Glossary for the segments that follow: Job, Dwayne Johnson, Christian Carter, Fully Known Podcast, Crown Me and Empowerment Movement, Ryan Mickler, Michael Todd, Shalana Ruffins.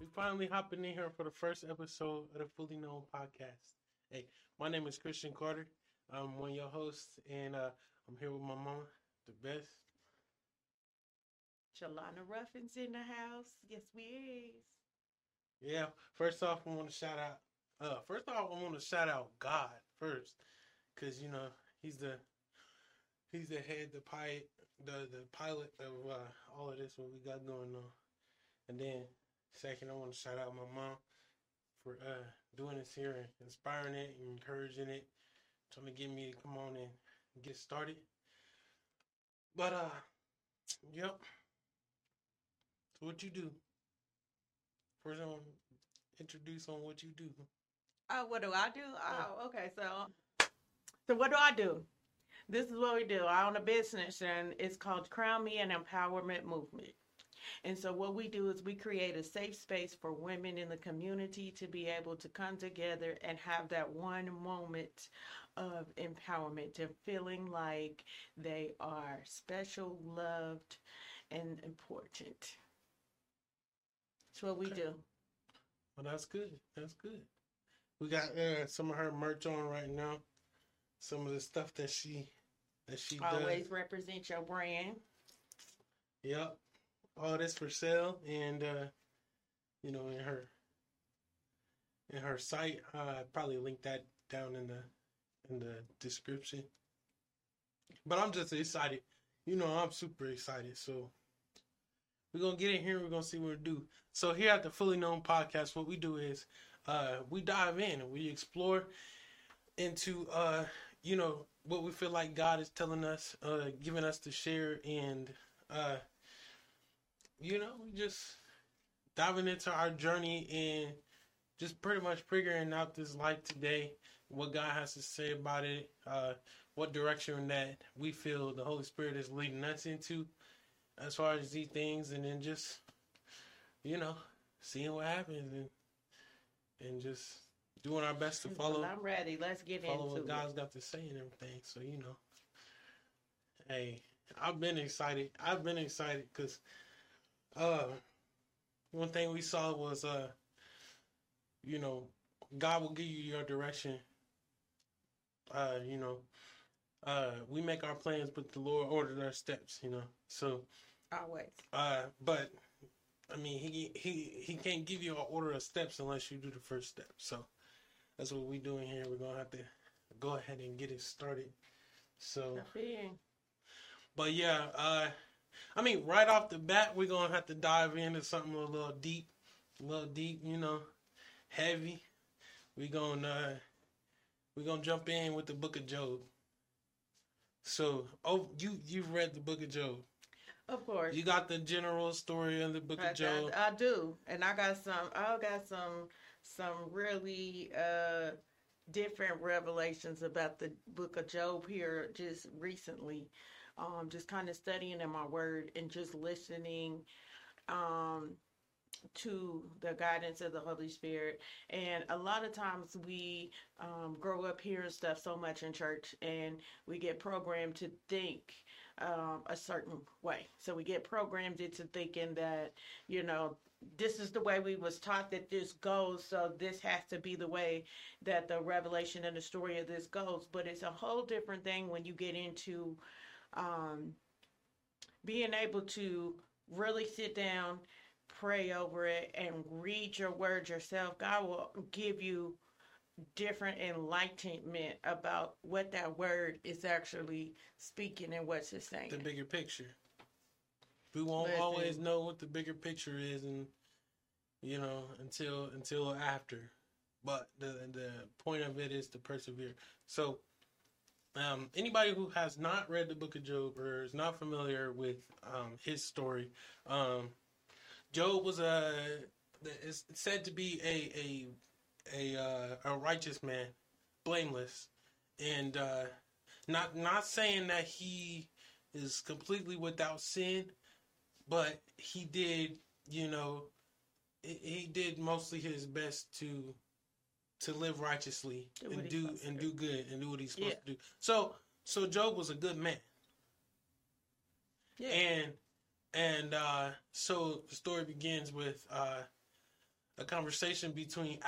We finally hopping in here for the first episode of the Fully Known Podcast. Hey, my name is Christian Carter. I'm one of your hosts, and I'm here with my mama, the best. Shalana Ruffins in the house. Yes, we is. Yeah, first off, I want to shout out God first, because, you know, he's the head, the pilot of all of this, what we got going on. And then, second, I want to shout out my mom for doing this here and inspiring it and encouraging it, trying to get me to come on and get started. But, yep. So what you do? First, I want to introduce on what you do. Oh, what do I do? Oh, okay. So what do I do? This is what we do. I own a business, and it's called Crown Me and Empowerment Movement. And so what we do is we create a safe space for women in the community to be able to come together and have that one moment of empowerment and feeling like they are special, loved, and important. That's what we do. Well, that's good. That's good. We got some of her merch on right now. Some of the stuff that she does. Always represent your brand. Yep. All this for sale, and you know, in her site, I probably link that down in the description. But I'm just excited, you know. I'm super excited. So we're gonna get in here. We're gonna see what we do. So here at the Fully Known Podcast, what we do is we dive in and we explore into you know, what we feel like God is telling us, giving us to share, and you know, just diving into our journey and just pretty much figuring out this life today, what God has to say about it, what direction that we feel the Holy Spirit is leading us into as far as these things, and then just, you know, seeing what happens and just doing our best to follow. Well, I'm ready. Let's get into what God's got to say and everything. So, you know, hey, I've been excited because one thing we saw was, you know, God will give you your direction. You know, we make our plans, but the Lord ordered our steps, you know, so. Always. But, I mean, he can't give you an order of steps unless you do the first step. So that's what we're doing here. We're going to have to go ahead and get it started. So, but yeah, I mean, right off the bat, we're going to have to dive into something a little deep, you know, heavy. We're going to jump in with the book of Job. So, oh, you've read the book of Job. Of course. You got the general story of the book of Job. I do. And I got some really different revelations about the book of Job here just recently. Just kind of studying in my word and just listening to the guidance of the Holy Spirit. And a lot of times we grow up hearing stuff so much in church, and we get programmed to think a certain way. So we get programmed into thinking that, you know, this is the way we was taught that this goes, so this has to be the way that the revelation and the story of this goes. But it's a whole different thing when you get into being able to really sit down, pray over it, and read your word yourself. God will give you different enlightenment about what that word is actually speaking and what's it's saying. The bigger picture. We won't always know what the bigger picture is, and you know, until after. But the point of it is to persevere. So. Anybody who has not read the book of Job or is not familiar with his story, Job was is said to be a righteous man, blameless, and not saying that he is completely without sin, but he did, you know, he did mostly his best to live righteously and do good and do what he's supposed to do. So Job was a good man. Yeah. And so the story begins with a conversation between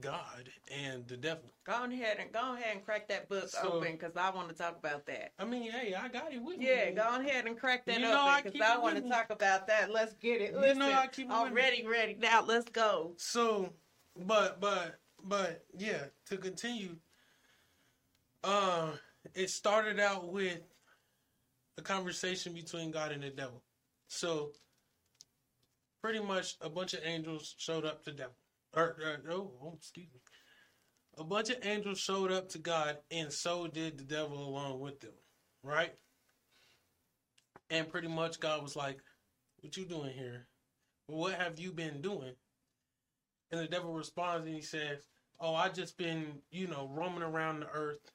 God and the devil. Go ahead and crack that book open, because I want to talk about that. I mean, hey, I got it with me. Yeah, go ahead and crack that open, because I want to talk about that. Let's get it. Listen, I keep it already ready. Now let's go. So, but yeah, to continue, it started out with a conversation between God and the devil. So, pretty much a bunch of angels showed up to devil. A bunch of angels showed up to God, and so did the devil along with them, right? And pretty much God was like, what you doing here? What have you been doing? And the devil responds and he says, oh, I just been, roaming around the earth,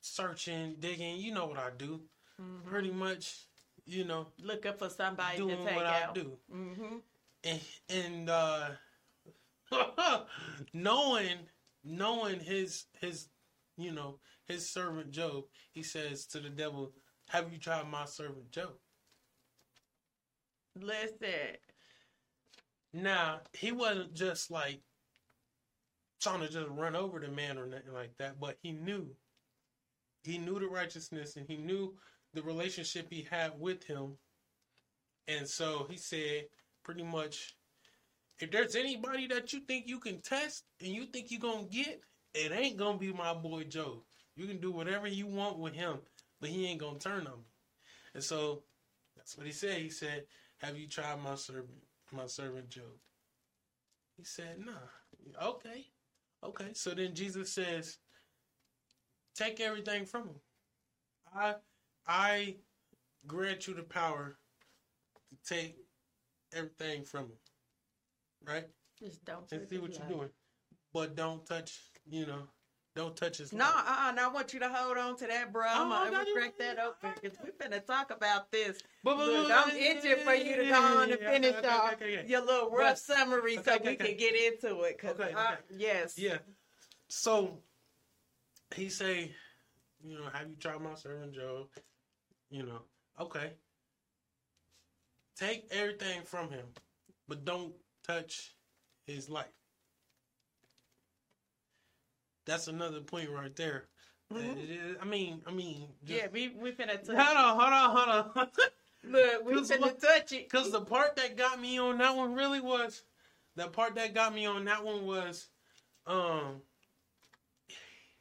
searching, digging, you know what I do. Mm-hmm. Pretty much, looking for somebody to take out. Doing what I do. Mm-hmm. And knowing his, his servant Job, he says to the devil, have you tried my servant Job? Listen. Now, he wasn't just like trying to just run over the man or nothing like that, but he knew the righteousness and he knew the relationship he had with him. And so he said, pretty much, if there's anybody that you think you can test and you think you're going to get, it ain't going to be my boy Job. You can do whatever you want with him, but he ain't going to turn on me. And so that's what he said. He said, have you tried my servant Job? He said, nah. Okay. So then Jesus says, take everything from him. I grant you the power to take everything from him, right? Just don't touch. And see what you're doing, but don't touch. Don't touch his. No, I want you to hold on to that, bro. I'm gonna crack that open because we finna talk about this. Look, I'm itching for you to go on and finish off your little rough summary so we can get into it. Yes, yeah. So he say, have you tried my servant Job? Okay. Take everything from him, but don't touch his life. That's another point right there. Mm-hmm. I mean. Just, yeah, we finna touch. Hold on. Look, we finna touch it. Because the part that got me on that one really was,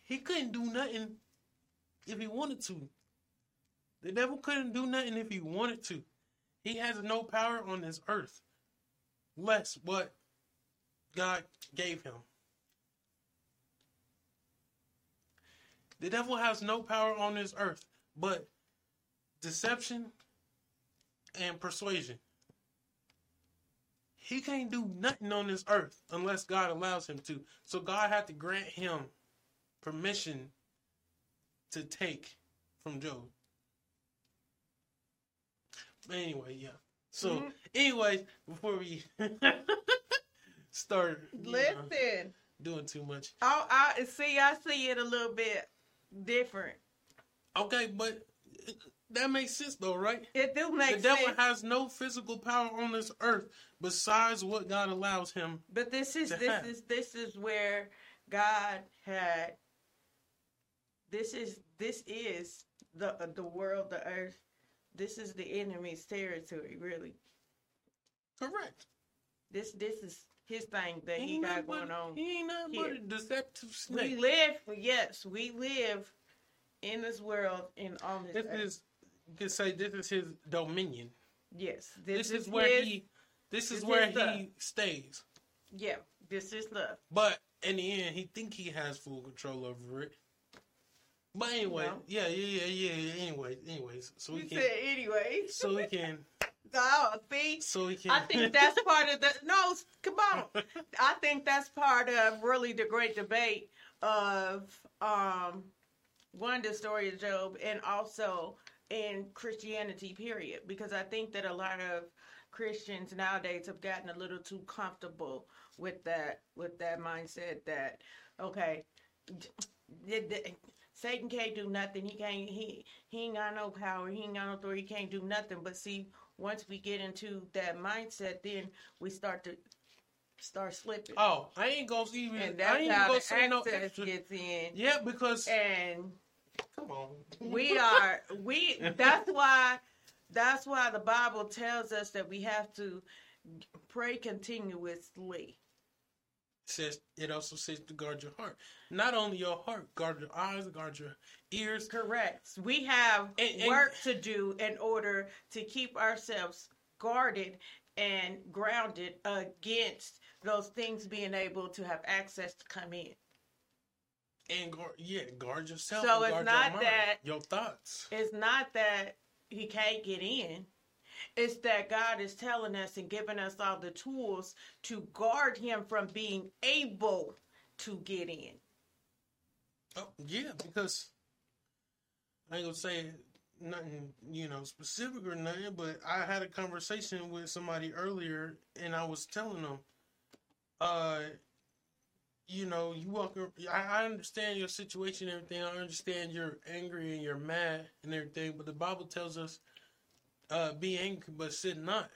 he couldn't do nothing if he wanted to. The devil couldn't do nothing if he wanted to. He has no power on this earth, less what God gave him. The devil has no power on this earth, but deception and persuasion. He can't do nothing on this earth unless God allows him to. So God had to grant him permission to take from Job. But anyway, yeah. So, anyways, before we start doing too much. Oh, I see it a little bit different. Okay, but that makes sense though, right? It do make sense. The devil has no physical power on this earth besides what God allows him. But this is where God had. This is the world, the earth. This is the enemy's territory, really. Correct. This is his thing that he got going on. He ain't nothing but a deceptive snake. We live in this world and on this earth. This is his dominion. Yes. This is where he stays. Yeah. This is love. But in the end, he think he has full control over it. But anyway, yeah. Anyways, so we can. You said anyway. So we can. Oh, see. So we can. I think that's part of the. No, come on. I think that's part of really the great debate of the story of Job and also in Christianity, period. Because I think that a lot of Christians nowadays have gotten a little too comfortable with that mindset that Satan can't do nothing. He ain't got no power. He ain't got no authority. He can't do nothing. But see, once we get into that mindset, then we start to start slipping. Oh, I ain't gonna even. And that's I ain't how even the say no extra. Gets in. Yeah, because and come on, we. That's why the Bible tells us that we have to pray continuously. Says it also says to guard your heart. Not only your heart, guard your eyes, guard your ears. Correct. We have work to do in order to keep ourselves guarded and grounded against those things being able to have access to come in. And guard yourself. So it's guard not your mind, that your thoughts. It's not that he can't get in. It's that God is telling us and giving us all the tools to guard him from being able to get in. Oh, yeah, because I ain't going to say nothing, specific or nothing, but I had a conversation with somebody earlier and I was telling them, you walk, I understand your situation and everything. I understand you're angry and you're mad and everything, but the Bible tells us, be angry, but sin not,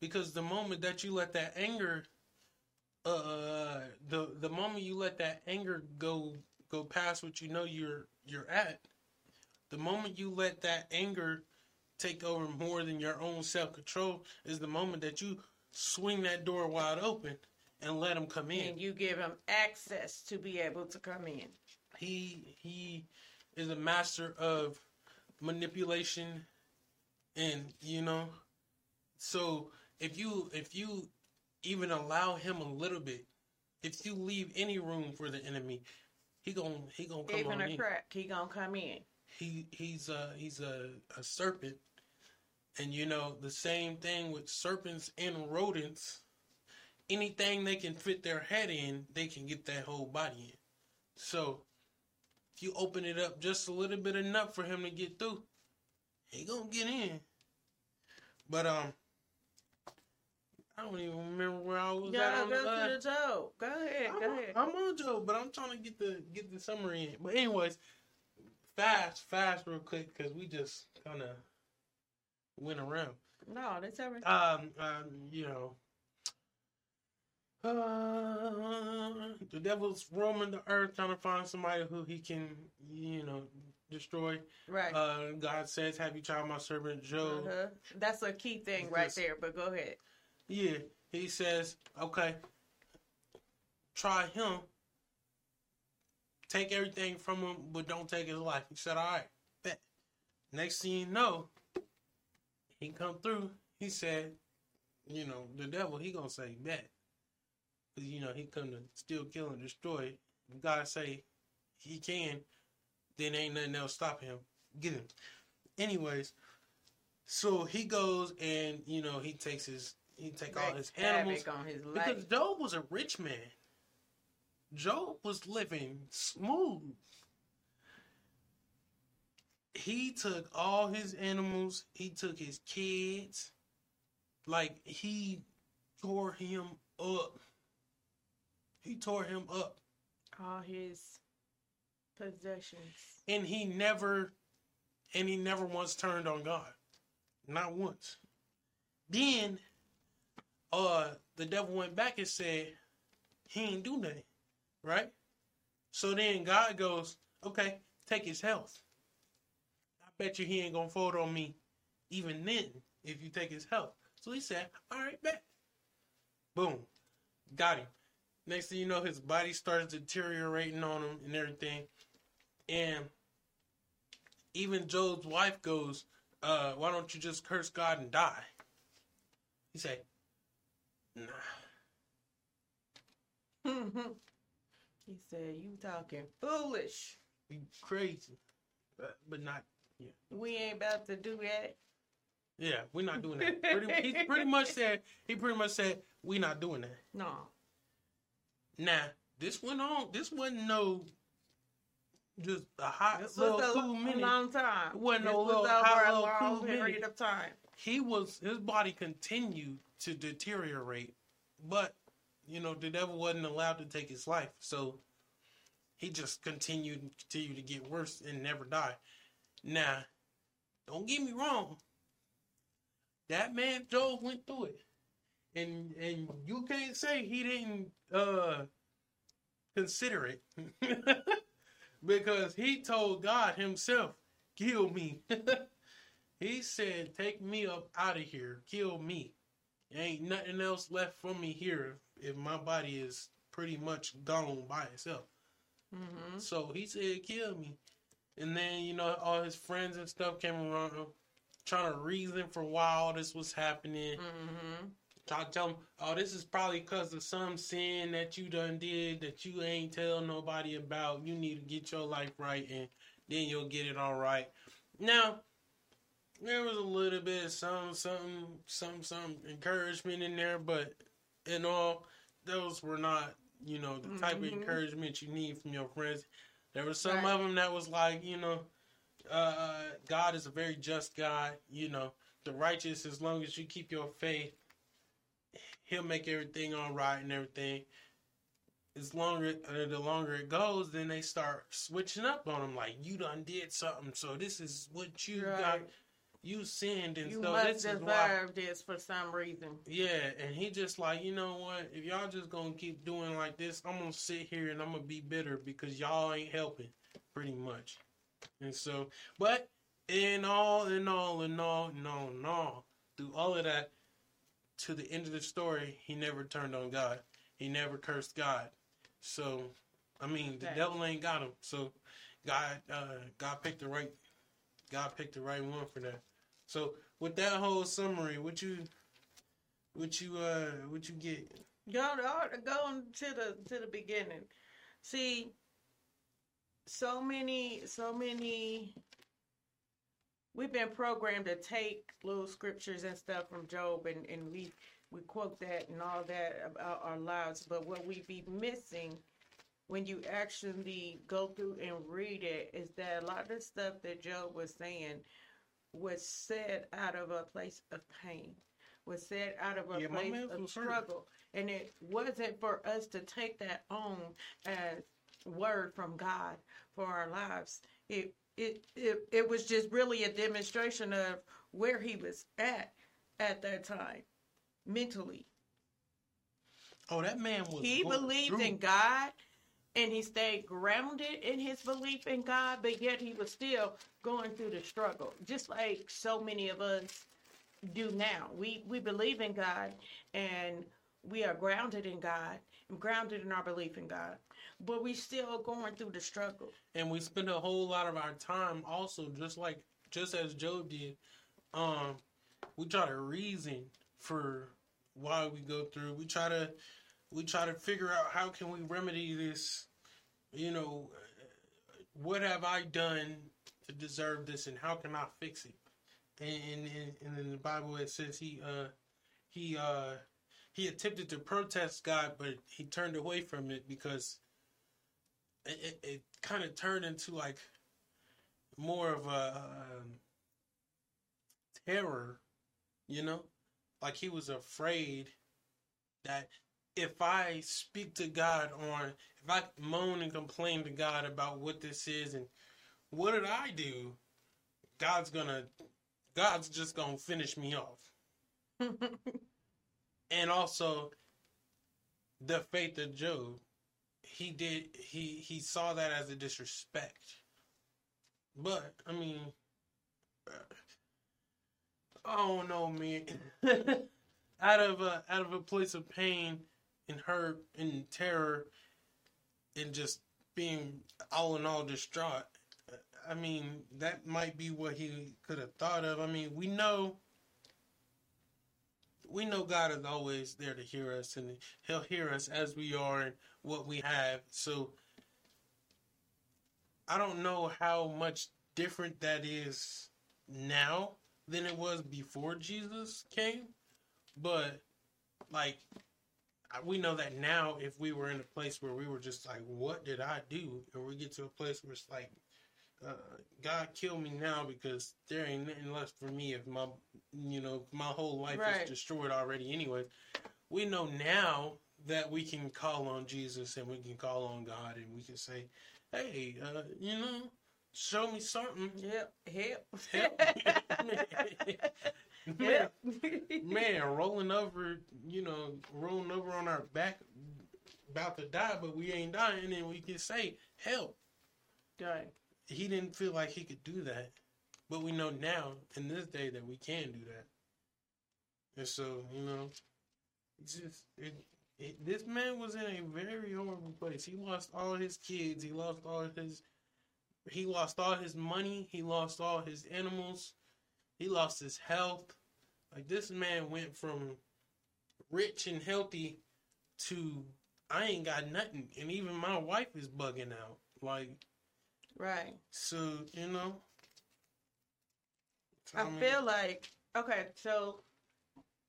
because the moment that you let that anger, the moment you let that anger go past what you're at, the moment you let that anger take over more than your own self-control is the moment that you swing that door wide open and let him come in. And you give him access to be able to come in. He is a master of manipulation. And, so if you even allow him a little bit, if you leave any room for the enemy, he gonna come even on in. Even a crack, he gonna come in. He's a serpent, and the same thing with serpents and rodents. Anything they can fit their head in, they can get that whole body in. So if you open it up just a little bit enough for him to get through, he gonna get in. But I don't even remember where I was at. On go to the Job. Go ahead. I'm on Job, but I'm trying to get the summary in. But anyways, fast real quick, because we just kind of went around. No, that's everything. The devil's roaming the earth trying to find somebody who he can, destroy. Right. God says, have you tried my servant Job? Uh-huh. That's a key thing right there, but go ahead. Yeah. He says, okay, try him. Take everything from him, but don't take his life. He said, all right, bet. Next thing you know, he come through. He said, the devil, he gonna say bet. Because, he come to steal, kill, and destroy. God say he can. Then ain't nothing else stop him. Get him. Anyways, so he goes and he takes all his animals on his life. Because Job was a rich man. Job was living smooth. He took all his animals. He took his kids. Like he tore him up. All his possessions. And he never once turned on God. Not once. Then the devil went back and said, he ain't do nothing. Right? So then God goes, okay, take his health. I bet you he ain't gonna fold on me even then if you take his health. So he said, all right, bet. Boom. Got him. Next thing you know, his body starts deteriorating on him and everything. And even Job's wife goes, why don't you just curse God and die? He said, nah. He said, you talking foolish. You crazy. But not, yeah. We ain't about to do that. Yeah, we're not doing that. He pretty much said, we're not doing that. No. Now, this went on. This wasn't no just a hot little cool minute. Long time. It wasn't no little hot little cool period of time. His body continued to deteriorate, but the devil wasn't allowed to take his life, so he just continued to get worse and never die. Now, don't get me wrong. That man Job went through it. And you can't say he didn't consider it. Because he told God himself, kill me. He said, take me up out of here. Kill me. There ain't nothing else left for me here if my body is pretty much gone by itself. Mm-hmm. So he said, kill me. And then, you know, all his friends and stuff came around trying to reason for why all this was happening. Mm-hmm. I tell him, oh, this is probably because of some sin that you done did that you ain't tell nobody about. You need to get your life right, and then you'll get it all right. Now, there was a little bit of some encouragement in there, but in all, those were not, you know, the type of encouragement you need from your friends. There were some of them that was like, you know, God is a very just God. You know, the righteous, as long as you keep your faith, he'll make everything all right and everything. The longer it goes, then they start switching up on him. Like, you done did something, so this is what you got. You sinned, and you so must this deserve this for some reason. Yeah, and he just like, you know what? If y'all just gonna keep doing like this, I'm gonna sit here and I'm gonna be bitter because y'all ain't helping, pretty much. And so, but in all, through all of that, to the end of the story, he never turned on God. He never cursed God. So, I mean, the devil ain't got him. So, God picked the right one for that. So, with that whole summary, what you get? Go to the beginning. See, so many. We've been programmed to take little scriptures and stuff from Job, and we quote that and all that about our lives. But what we be missing when you actually go through and read it is that a lot of stuff that Job was saying was said out of a place of pain, was said out of a place of struggle. And it wasn't for us to take that on as word from God for our lives. It was just really a demonstration of where he was at that time, mentally. Oh, that man was. He believed in God, and he stayed grounded in his belief in God, but yet he was still going through the struggle, just like so many of us do now. We believe in God, and we are grounded in God, grounded in our belief in God, but we still going through the struggle. And we spend a whole lot of our time also, just as Job did, we try to reason for why we go through. We try to figure out how can we remedy this. You know, what have I done to deserve this, and how can I fix it? And in the Bible it says he attempted to protest God, but he turned away from it because it kind of turned into like more of a terror, you know? Like he was afraid that if I speak to God if I moan and complain to God about what this is and what did I do, God's just gonna finish me off. And also, the faith of Job, he saw that as a disrespect. But, I mean, I don't know, man. out of a place of pain and hurt and terror and just being all in all distraught, I mean, that might be what he could have thought of. I mean, we know God is always there to hear us, and he'll hear us as we are and what we have. So I don't know how much different that is now than it was before Jesus came. But like, we know that now if we were in a place where we were just like, what did I do? And we get to a place where it's like, God kill me now because there ain't nothing left for me if my whole life is destroyed already anyway. We know now that we can call on Jesus and we can call on God and we can say, hey, show me something. Yep. Help. Yeah. Man, rolling over on our back, about to die, but we ain't dying, and then we can say, help. Right. He didn't feel like he could do that, but we know now, in this day, that we can do that. And so, it's just... this man was in a very horrible place. He lost all his kids. He lost all his... He lost all his money. He lost all his animals. He lost his health. Like, this man went from rich and healthy to I ain't got nothing. And even my wife is bugging out. Like, right. So, I feel like, okay, so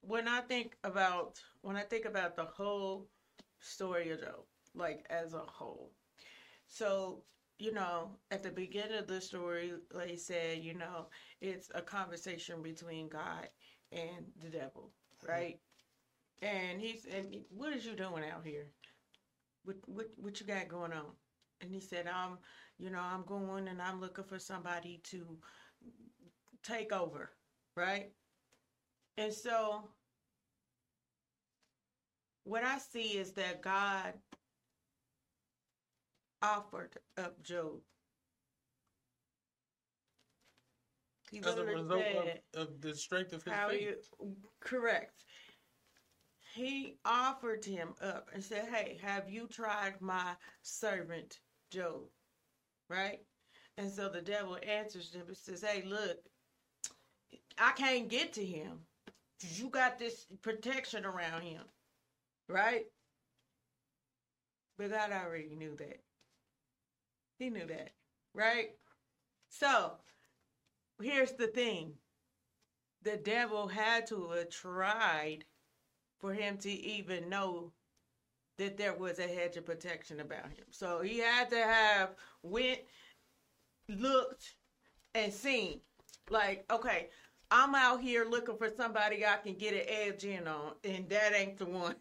when I think about the whole story of Job, like as a whole, so... at the beginning of the story, like I said, it's a conversation between God and the devil, right? Mm-hmm. And he said, what is you doing out here? What you got going on? And he said, I'm going and I'm looking for somebody to take over, right? And so what I see is that God offered up Job. He as a result of the strength of his faith. Correct. He offered him up and said, hey, have you tried my servant Job? Right? And so the devil answers him and says, hey, look, I can't get to him. You got this protection around him. Right? But God already knew that. He knew that, right? So, here's the thing. The devil had to have tried for him to even know that there was a hedge of protection about him. So, he had to have went, looked, and seen. Like, okay, I'm out here looking for somebody I can get an edge in on, and that ain't the one,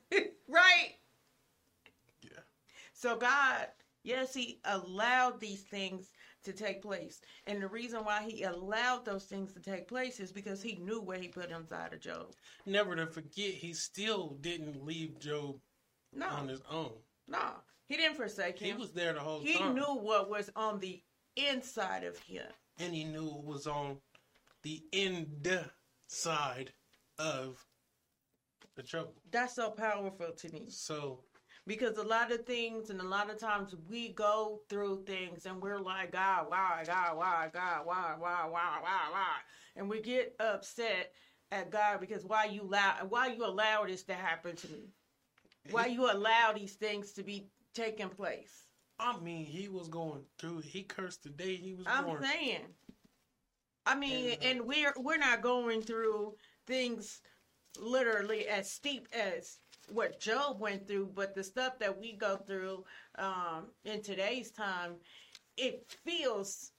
right? Yeah. So, God... Yes, he allowed these things to take place. And the reason why he allowed those things to take place is because he knew where he put inside of Job. Never to forget, he still didn't leave Job on his own. No, he didn't forsake him. He was there the whole time. He knew what was on the inside of him. And he knew what was on the inside of the trouble. That's so powerful to me. So... Because a lot of things and a lot of times we go through things and we're like, God, why? And we get upset at God because why you allow this to happen to me? Why you allow these things to be taking place? I mean, he was going through, he cursed the day he was born. I'm saying. I mean, and we're not going through things literally as steep as what Job went through, but the stuff that we go through in today's time, it feels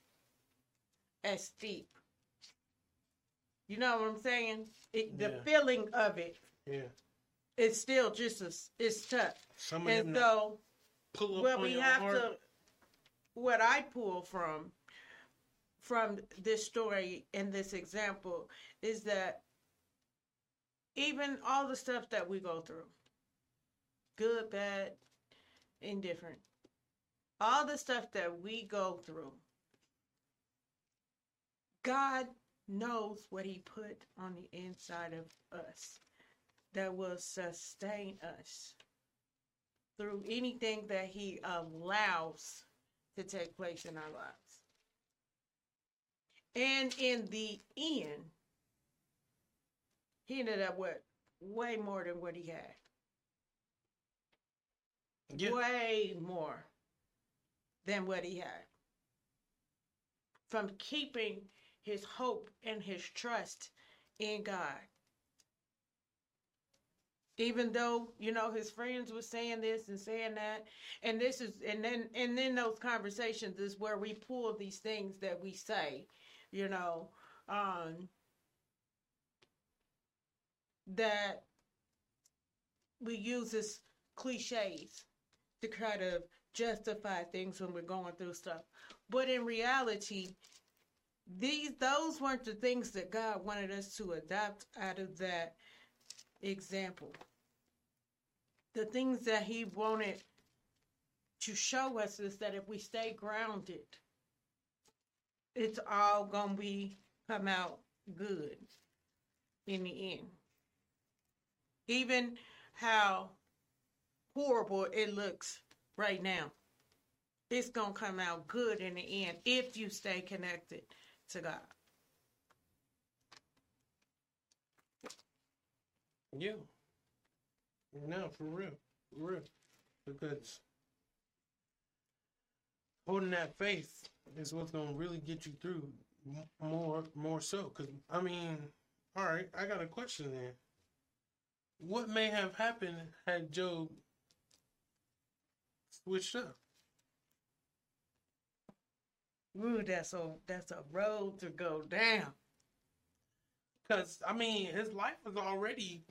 as steep. You know what I'm saying? The feeling of it, it's still just it's tough. And so, what I pull from this story and this example is that even all the stuff that we go through. Good, bad, indifferent. All the stuff that we go through, God knows what he put on the inside of us that will sustain us through anything that he allows to take place in our lives. And in the end, he ended up with way more than what he had. Yeah. Way more than what he had. From keeping his hope and his trust in God. Even though, his friends were saying this and saying that. And this is and then those conversations is where we pull these things that we say, that we use as cliches to try to justify things when we're going through stuff. But in reality, those weren't the things that God wanted us to adopt out of that example. The things that he wanted to show us is that if we stay grounded, it's all going to come out good in the end. Even how horrible it looks right now, it's going to come out good in the end if you stay connected to God. Yeah. No, for real. For real. Because holding that faith is what's going to really get you through more so. Because, I mean, all right, I got a question there. What may have happened had Job switched up? Ooh, that's a road to go down. Because, I mean, his life was already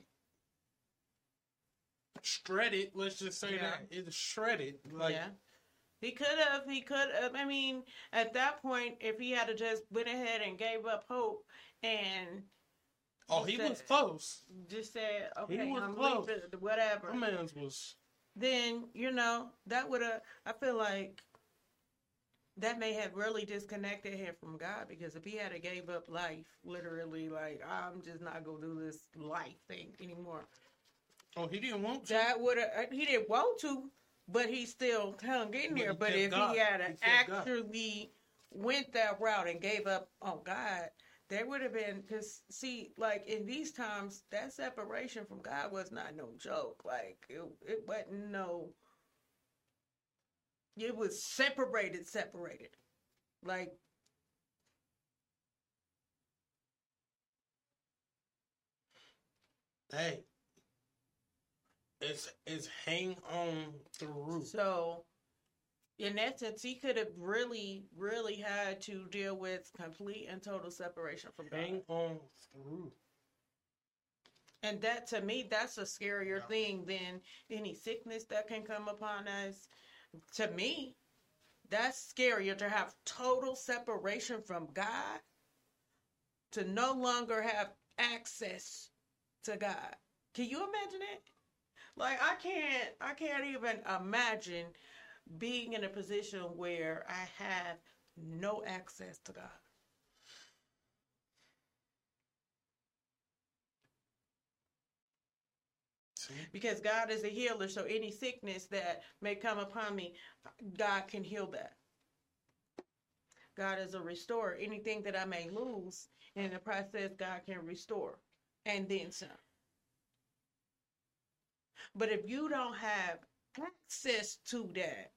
shredded. Let's just say that it's shredded. Like, yeah. He could have. I mean, at that point, if he had just went ahead and gave up hope and... Oh, he was close. Just said, okay, I'm leaving, whatever. My man's was... Then, that would have... I feel like that may have really disconnected him from God, because if he had gave up life, literally, like, I'm just not going to do this life thing anymore. Oh, he didn't want to. That would have... He didn't want to. But he still hung in there. But if he had actually went that route and gave up on God, there would have been, because, see, like, in these times, that separation from God was not no joke. Like, it wasn't no, it was separated. Like, hey. It's hang on through. So, in essence, he could have really, really had to deal with complete and total separation from God. Hang on through. And that, to me, that's a scarier thing than any sickness that can come upon us. To me, that's scarier, to have total separation from God, to no longer have access to God. Can you imagine it? Like, I can't even imagine being in a position where I have no access to God. Because God is a healer, so any sickness that may come upon me, God can heal that. God is a restorer. Anything that I may lose in the process, God can restore, and then some. But if you don't have access to that,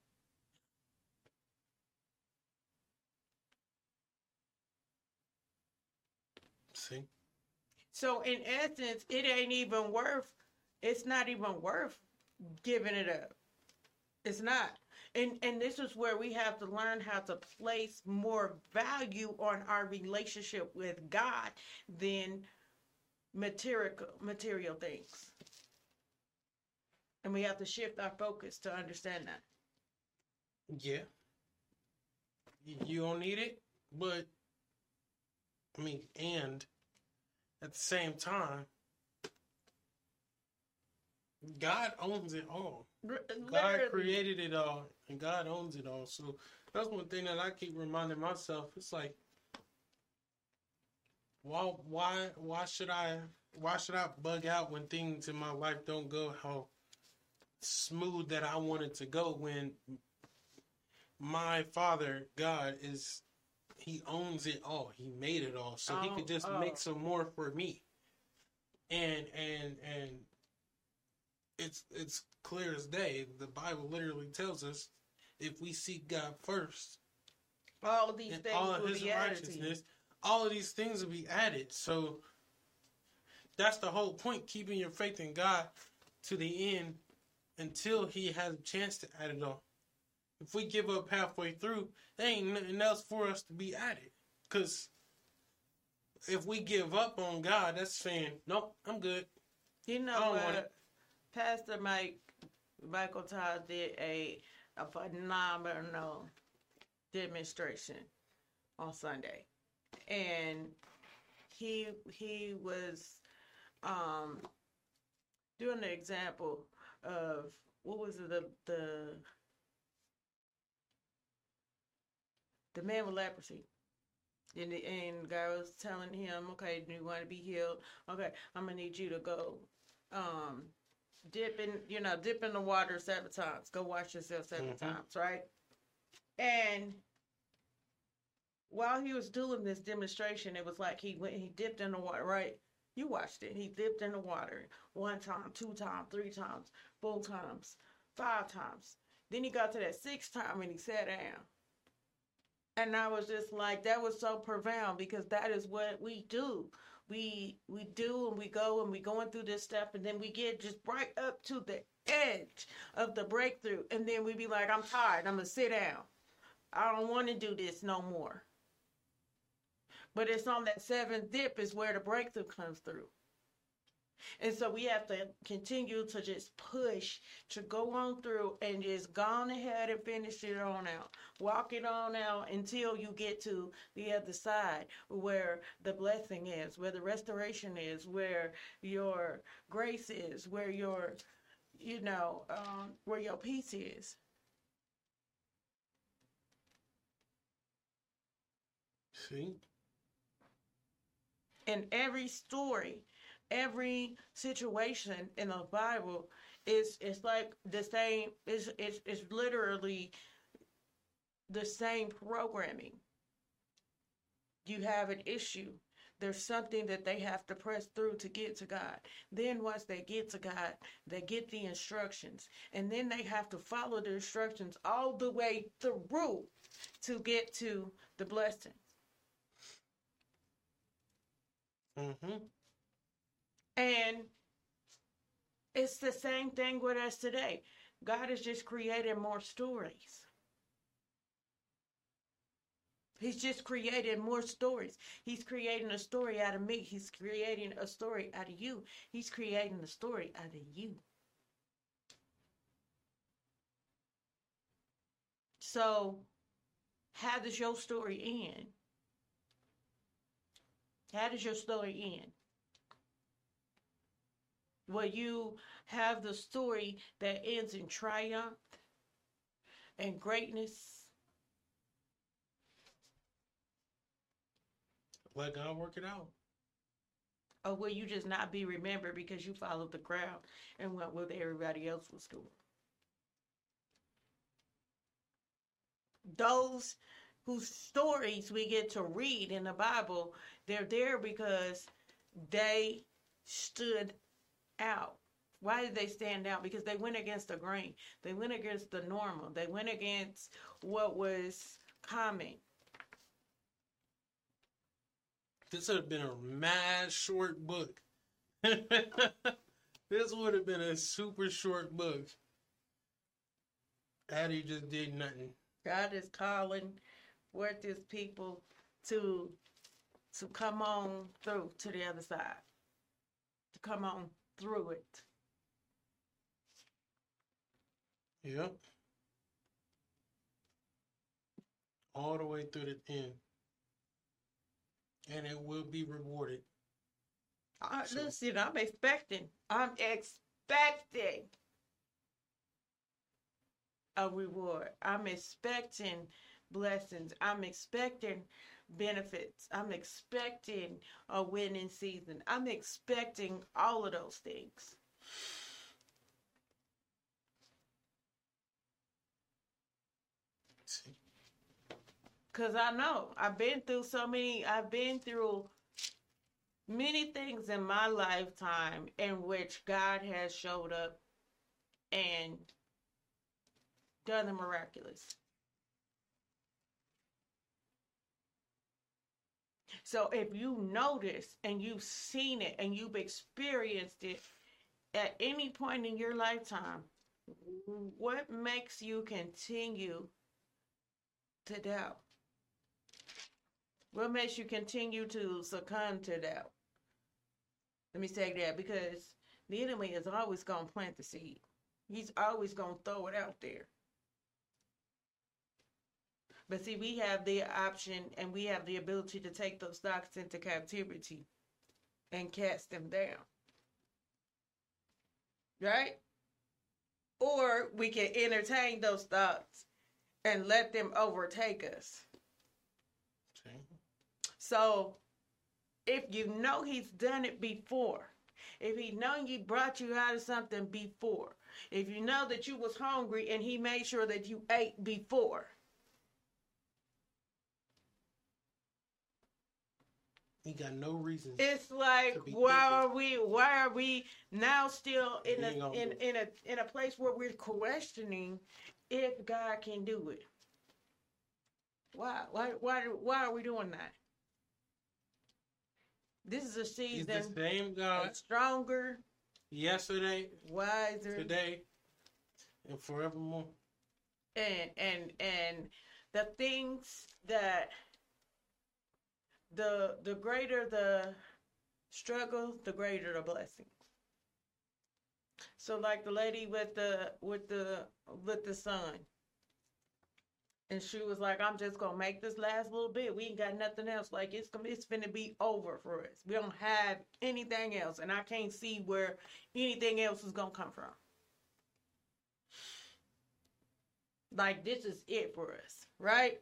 see. So in essence, it's not even worth giving it up. It's not. And this is where we have to learn how to place more value on our relationship with God than material things. And we have to shift our focus to understand that. Yeah. You don't need it, but, I mean, and at the same time, God owns it all. Literally. God created it all, and God owns it all. So that's one thing that I keep reminding myself. It's like, why should I bug out when things in my life don't go how smooth that I wanted to go, when my Father God he owns it all. He made it all, so he could just make some more for me. And it's clear as day. The Bible literally tells us, if we seek God first, all of these things, all of his righteousness, all of these things will be added. So that's the whole point, keeping your faith in God to the end, until he has a chance to add it on. If we give up halfway through, there ain't nothing else for us to be added. Because if we give up on God, that's saying, nope, I'm good. You know, Pastor Michael Todd did a phenomenal demonstration on Sunday. and he was doing the example of what was it, the man with leprosy. And God was telling him, okay, do you want to be healed? Okay, I'm going to need you to go dip in the water 7 times. Go wash yourself 7 mm-hmm. times, right? And while he was doing this demonstration, it was like he went and he dipped in the water, right? You watched it. He dipped in the water 1 time, 2 times, 3 times, 4 times, 5 times. Then he got to that 6th time and he sat down. And I was just like, that was so profound, because that is what we do. We do, and we go, and we're going through this stuff, and then we get just right up to the edge of the breakthrough. And then we be like, I'm tired. I'm going to sit down. I don't want to do this no more. But it's on that 7th dip is where the breakthrough comes through. And so we have to continue to just push, to go on through and just go on ahead and finish it on out. Walk it on out until you get to the other side, where the blessing is, where the restoration is, where your grace is, where your, where your peace is. See? And every story, every situation in the Bible is like the same. It's literally the same programming. You have an issue. There's something that they have to press through to get to God. Then once they get to God, they get the instructions. And then they have to follow the instructions all the way through to get to the blessing. Mm-hmm. And it's the same thing with us today. God is just creating more stories. He's just creating more stories. He's creating a story out of me. He's creating a story out of you. He's creating a story out of you. So, how does your story end? How does your story end? Well, you have the story that ends in triumph and greatness. Let God work it out. Or will you just not be remembered because you followed the crowd and went with everybody else was doing? Those whose stories we get to read in the Bible, they're there because they stood out. Why did they stand out? Because they went against the grain. They went against the normal. They went against what was common. This would have been a mad short book. This would have been a super short book. Addie just did nothing. God is calling forth his people to come on through to the other side. To come on through it. Yep. All the way through the end. And it will be rewarded. Listen, I'm expecting a reward. I'm expecting blessings. I'm expecting benefits. I'm expecting a winning season. I'm expecting all of those things. Because I know I've been through many things in my lifetime in which God has showed up and done the miraculous. So if you notice and you've seen it and you've experienced it at any point in your lifetime, what makes you continue to doubt? What makes you continue to succumb to doubt? Let me say that, because the enemy is always going to plant the seed. He's always going to throw it out there. But see, we have the option and we have the ability to take those thoughts into captivity and cast them down. Right? Or we can entertain those thoughts and let them overtake us. Okay. So if you know he's done it before, if he known he brought you out of something before, if you know that you was hungry and he made sure that you ate before. He got no reason. It's like, why are we now still in a place where we're questioning if God can do it? Why are we doing that? This is a season. It's the same God. That's stronger. Yesterday. Wiser. Today. And forevermore. And the things that. The greater the struggle, the greater the blessing. So like the lady with the son. And she was like, I'm just gonna make this last little bit. We ain't got nothing else. Like it's finna be over for us. We don't have anything else. And I can't see where anything else is gonna come from. Like this is it for us, right?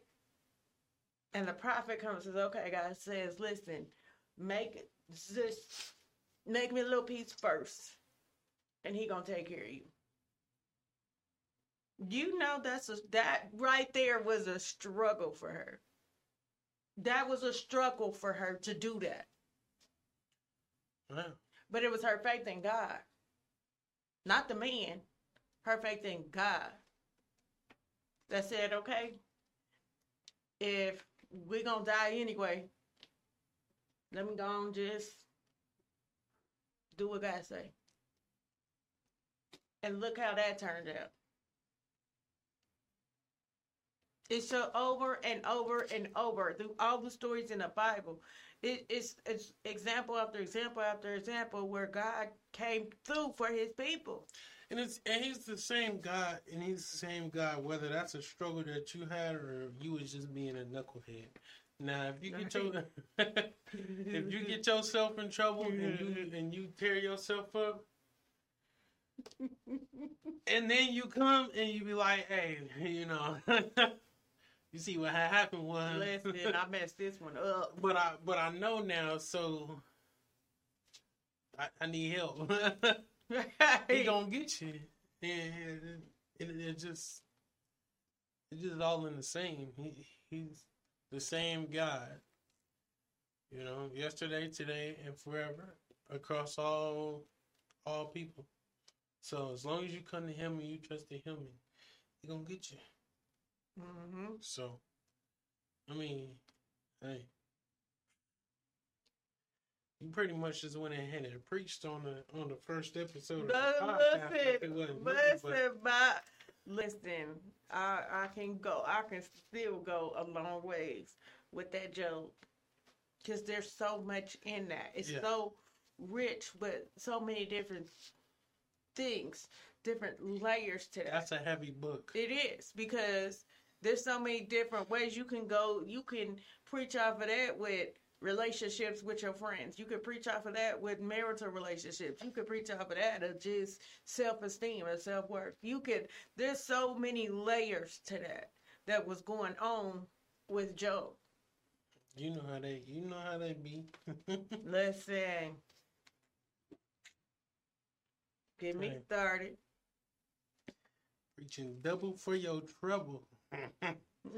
And the prophet comes and says, okay, God says, listen, make me a little piece first. And he going to take care of you. You know, that right there was a struggle for her. That was a struggle for her to do that. Wow. But it was her faith in God. Not the man. Her faith in God. That said, okay, if we're going to die anyway, let me go and just do what God say. And look how that turned out. It's so over and over and over through all the stories in the Bible. It's example after example after example where God came through for his people. And he's the same God, whether that's a struggle that you had or you was just being a knucklehead. Now, if you get yourself in trouble and you tear yourself up, and then you come and you be like, hey, you know, you see what happened was. Listen, I messed this one up. But I know now, so I need help. He gonna get you, and it's just all in the same. He's the same God, you know, yesterday, today, and forever, across all people. So as long as you come to him and you trust in him, he gonna get you. Mm-hmm. So, I mean, hey. You pretty much just went ahead and preached on the first episode of the podcast. Listen, I can still go a long ways with that joke because there's so much in that. It's so rich with so many different things, different layers to that. That's a heavy book. It is because there's so many different ways you can go. You can preach off of that with relationships with your friends. You could preach off of that with marital relationships. You could preach off of that of just self-esteem and self-worth. There's so many layers to that was going on with Job. You know how they be. Listen. Get me started. Preaching double for your trouble.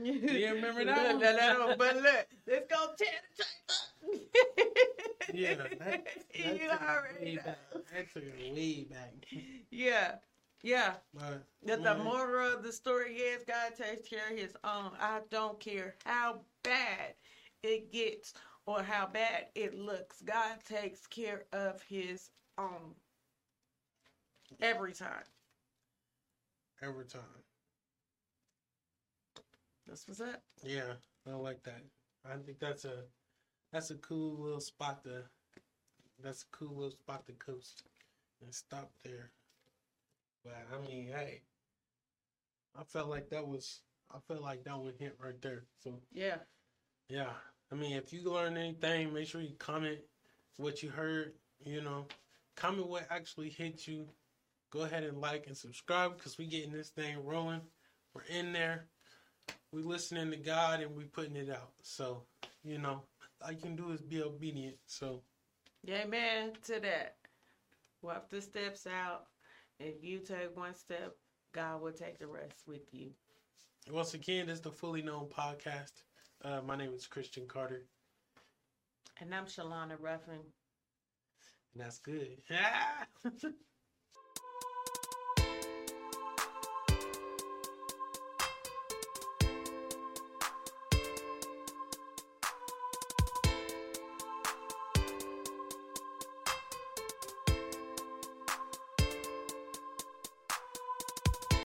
Do you remember that? No, but look, let's go tear the tape up. Yeah, that took it way back. Yeah. But the moral of the story is God takes care of his own. I don't care how bad it gets or how bad it looks. God takes care of his own every time. Every time. That's what's up. Yeah, I like that. I think that's a cool little spot to coast and stop there. But I mean, hey, I felt like that was I feel like that would hit right there. So yeah. Yeah. I mean, if you learn anything, make sure you comment what you heard, you know. Comment what actually hit you. Go ahead and like and subscribe because we getting this thing rolling. We're in there. We listening to God and we putting it out. So, you know, all you can do is be obedient. So, amen to that. Walk the steps out. If you take one step, God will take the rest with you. Once again, this is the Fully Known Podcast. My name is Christian Carter. And I'm Shalana Ruffin. And that's good.